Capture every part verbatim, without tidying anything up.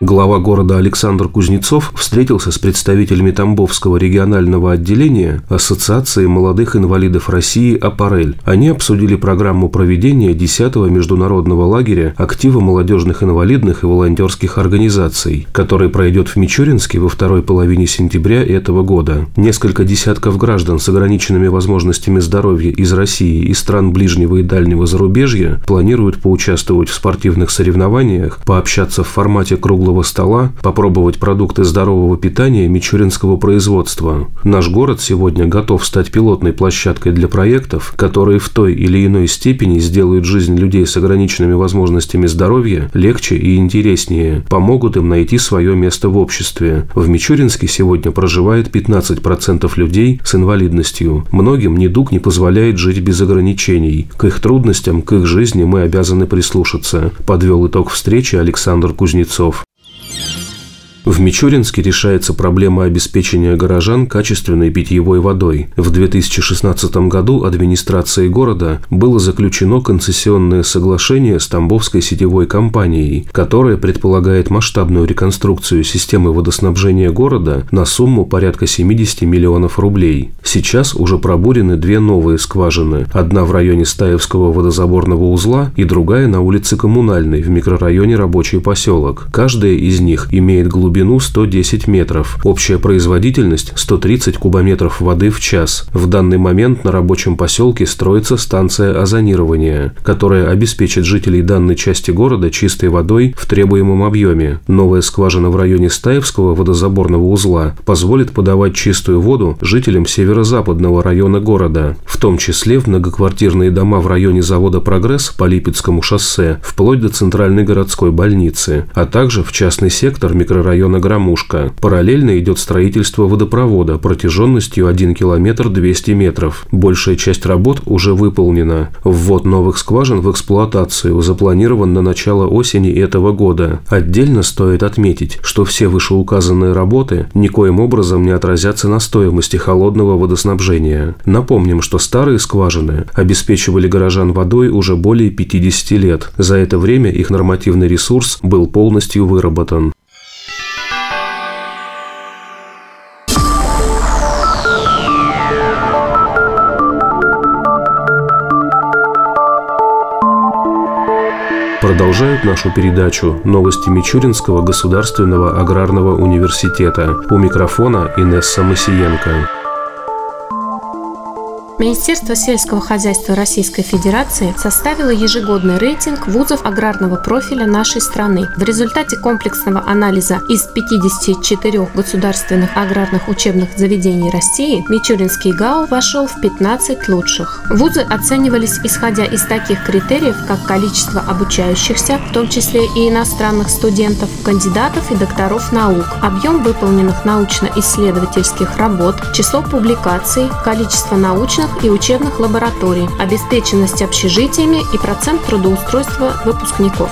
Глава города Александр Кузнецов встретился с представителями Тамбовского регионального отделения Ассоциации молодых инвалидов России «Апарель». Они обсудили программу проведения десятого международного лагеря «Актива молодежных инвалидных и волонтерских организаций», который пройдет в Мичуринске во второй половине сентября этого года. Несколько десятков граждан с ограниченными возможностями здоровья из России и стран ближнего и дальнего зарубежья планируют поучаствовать в спортивных соревнованиях, пообщаться в формате круглого стола, попробовать продукты здорового питания мичуринского производства. Наш город сегодня готов стать пилотной площадкой для проектов, которые в той или иной степени сделают жизнь людей с ограниченными возможностями здоровья легче и интереснее, помогут им найти свое место в обществе. В Мичуринске сегодня проживает пятнадцать процентов людей с инвалидностью. Многим недуг не позволяет жить без ограничений. К их трудностям, к их жизни мы обязаны прислушаться, подвел итог встречи Александр Кузнецов. В Мичуринске решается проблема обеспечения горожан качественной питьевой водой. В две тысячи шестнадцатом году администрацией города было заключено концессионное соглашение с Тамбовской сетевой компанией, которое предполагает масштабную реконструкцию системы водоснабжения города на сумму порядка семьдесят миллионов рублей. Сейчас уже пробурены две новые скважины. Одна в районе Стаевского водозаборного узла и другая на улице Коммунальной в микрорайоне Рабочий поселок. Каждая из них имеет глубину глубину сто десять метров. Общая производительность – сто тридцать кубометров воды в час. В данный момент на Рабочем поселке строится станция озонирования, которая обеспечит жителей данной части города чистой водой в требуемом объеме. Новая скважина в районе Стаевского водозаборного узла позволит подавать чистую воду жителям северо-западного района города, в том числе в многоквартирные дома в районе завода «Прогресс» по Липецкому шоссе, вплоть до центральной городской больницы, а также в частный сектор микрорайона района Громушка. Параллельно идет строительство водопровода протяженностью один километр двести метров. Большая часть работ уже выполнена. Ввод новых скважин в эксплуатацию запланирован на начало осени этого года. Отдельно стоит отметить, что все вышеуказанные работы никоим образом не отразятся на стоимости холодного водоснабжения. Напомним, что старые скважины обеспечивали горожан водой уже более пятидесяти лет. За это время их нормативный ресурс был полностью выработан. Продолжают нашу передачу новости Мичуринского государственного аграрного университета. У микрофона Инесса Масиенко. Министерство сельского хозяйства Российской Федерации составило ежегодный рейтинг вузов аграрного профиля нашей страны. В результате комплексного анализа из пятидесяти четырёх государственных аграрных учебных заведений России Мичуринский ГАУ вошел в пятнадцать лучших. Вузы оценивались, исходя из таких критериев, как количество обучающихся, в том числе и иностранных студентов, кандидатов и докторов наук, объем выполненных научно-исследовательских работ, число публикаций, количество научных и учебных лабораторий, обеспеченность общежитиями и процент трудоустройства выпускников.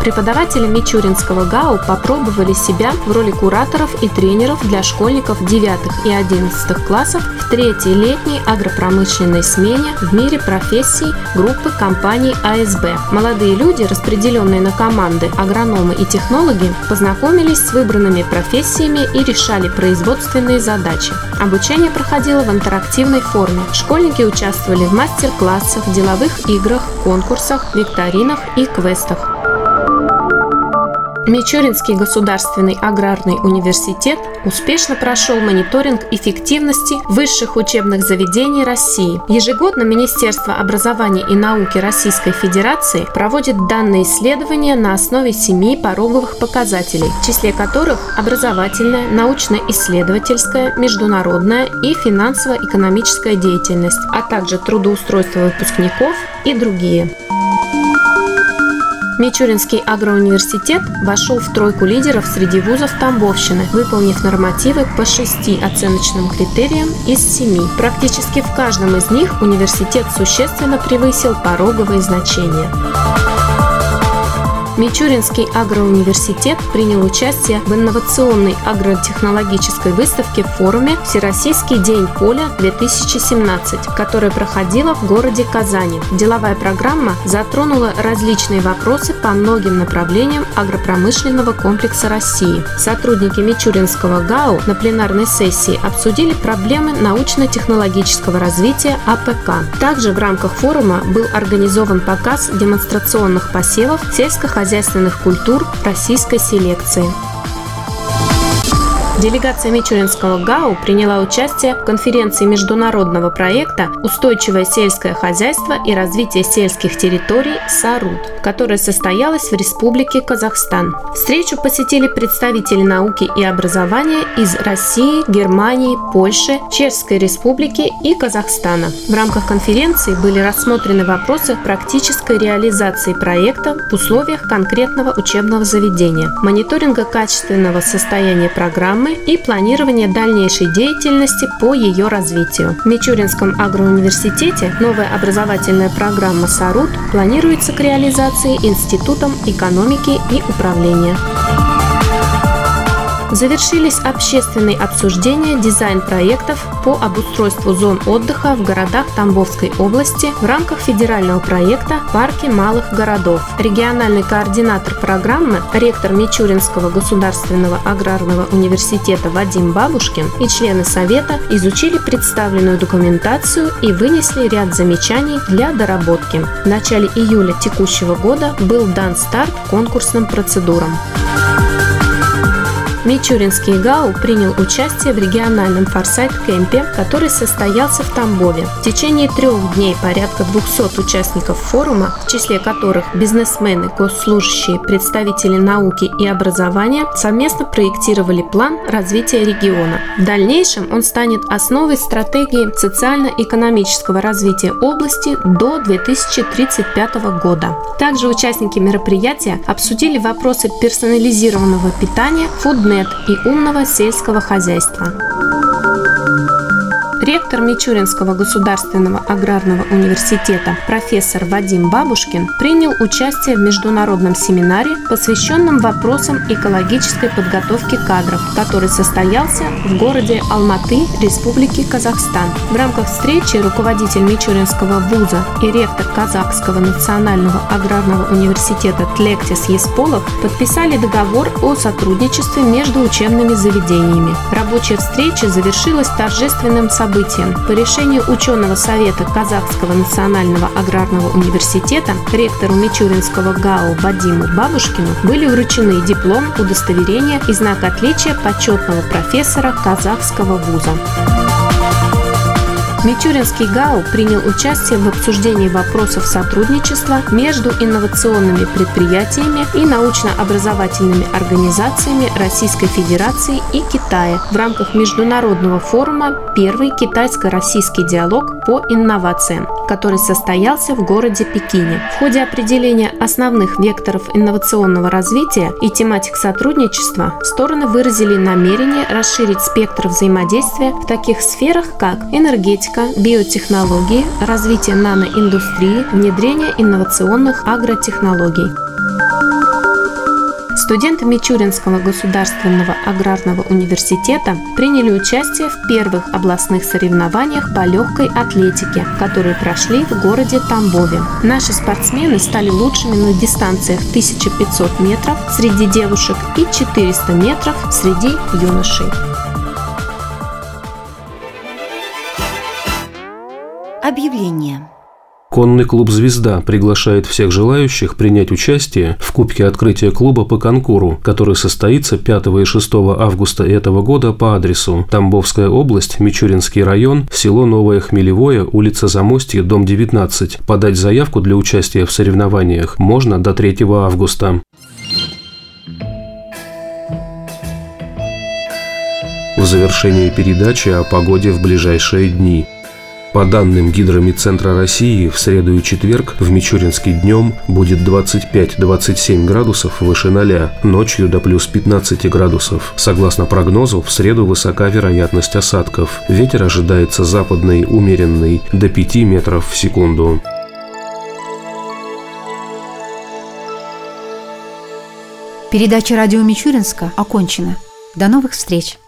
Преподаватели Мичуринского ГАУ попробовали себя в роли кураторов и тренеров для школьников девятых и одиннадцатых классов в третьей летней агропромышленной смене в мире профессий группы компаний а эс бэ. Молодые люди, распределенные на команды агрономы и технологи, познакомились с выбранными профессиями и решали производственные задачи. Обучение проходило в интерактивной форме. Школьники участвовали в мастер-классах, деловых играх, конкурсах, викторинах и квестах. Мичуринский государственный аграрный университет успешно прошел мониторинг эффективности высших учебных заведений России. Ежегодно Министерство образования и науки Российской Федерации проводит данные исследования на основе семи пороговых показателей, в числе которых образовательная, научно-исследовательская, международная и финансово-экономическая деятельность, а также трудоустройство выпускников и другие. Мичуринский агроуниверситет вошел в тройку лидеров среди вузов Тамбовщины, выполнив нормативы по шести оценочным критериям из семи. Практически в каждом из них университет существенно превысил пороговые значения. Мичуринский агроуниверситет принял участие в инновационной агротехнологической выставке в форуме «Всероссийский день поля-две тысячи семнадцать», которая проходила в городе Казани. Деловая программа затронула различные вопросы по многим направлениям агропромышленного комплекса России. Сотрудники Мичуринского ГАУ на пленарной сессии обсудили проблемы научно-технологического развития А П К. Также в рамках форума был организован показ демонстрационных посевов сельскохозяйственных культур российской селекции. Делегация Мичуринского ГАУ приняла участие в конференции международного проекта «Устойчивое сельское хозяйство и развитие сельских территорий Сарут», которая состоялась в Республике Казахстан. Встречу посетили представители науки и образования из России, Германии, Польши, Чешской Республики и Казахстана. В рамках конференции были рассмотрены вопросы практической реализации проекта в условиях конкретного учебного заведения, мониторинга качественного состояния программы и планирование дальнейшей деятельности по ее развитию. В Мичуринском агроуниверситете новая образовательная программа «Сарут» планируется к реализации Институтом экономики и управления. Завершились общественные обсуждения дизайн-проектов по обустройству зон отдыха в городах Тамбовской области в рамках федерального проекта «Парки малых городов». Региональный координатор программы, ректор Мичуринского государственного аграрного университета Вадим Бабушкин и члены совета изучили представленную документацию и вынесли ряд замечаний для доработки. В начале июля текущего года был дан старт конкурсным процедурам. Мичуринский ГАУ принял участие в региональном форсайт-кемпе, который состоялся в Тамбове. В течение трех дней порядка двухсот участников форума, в числе которых бизнесмены, госслужащие, представители науки и образования, совместно проектировали план развития региона. В дальнейшем он станет основой стратегии социально-экономического развития области до две тысячи тридцать пятого года. Также участники мероприятия обсудили вопросы персонализированного питания, фудбэков, и умного сельского хозяйства. Ректор Мичуринского государственного аграрного университета профессор Вадим Бабушкин принял участие в международном семинаре, посвященном вопросам экологической подготовки кадров, который состоялся в городе Алматы, Республики Казахстан. В рамках встречи руководитель Мичуринского вуза и ректор Казахского национального аграрного университета Тлектис Есполов подписали договор о сотрудничестве между учебными заведениями. Рабочая встреча завершилась торжественным событием. По решению ученого совета Казахского национального аграрного университета ректору Мичуринского ГАУ Вадиму Бабушкину были вручены диплом, удостоверение и знак отличия почетного профессора Казахского вуза. Мичуринский ГАУ принял участие в обсуждении вопросов сотрудничества между инновационными предприятиями и научно-образовательными организациями Российской Федерации и Китая в рамках международного форума «Первый китайско-российский диалог по инновациям», который состоялся в городе Пекине. В ходе определения основных векторов инновационного развития и тематик сотрудничества стороны выразили намерение расширить спектр взаимодействия в таких сферах, как энергетика, биотехнологии, развитие наноиндустрии, внедрение инновационных агротехнологий. Студенты Мичуринского государственного аграрного университета приняли участие в первых областных соревнованиях по легкой атлетике, которые прошли в городе Тамбове. Наши спортсмены стали лучшими на дистанциях тысяча пятьсот метров среди девушек и четыреста метров среди юношей. Объявление. Конный клуб «Звезда» приглашает всех желающих принять участие в Кубке открытия клуба по конкуру, который состоится пятого и шестого августа этого года по адресу Тамбовская область, Мичуринский район, село Новое Хмелевое, улица Замостье, дом девятнадцать. Подать заявку для участия в соревнованиях можно до третьего августа. В завершении передачи о погоде в ближайшие дни. По данным Гидрометцентра России, в среду и четверг в Мичуринске днем будет двадцать пять - двадцать семь градусов выше ноля, ночью до плюс пятнадцать градусов. Согласно прогнозу, в среду высока вероятность осадков. Ветер ожидается западный, умеренный, до пяти метров в секунду. Передача «Радио Мичуринска» окончена. До новых встреч!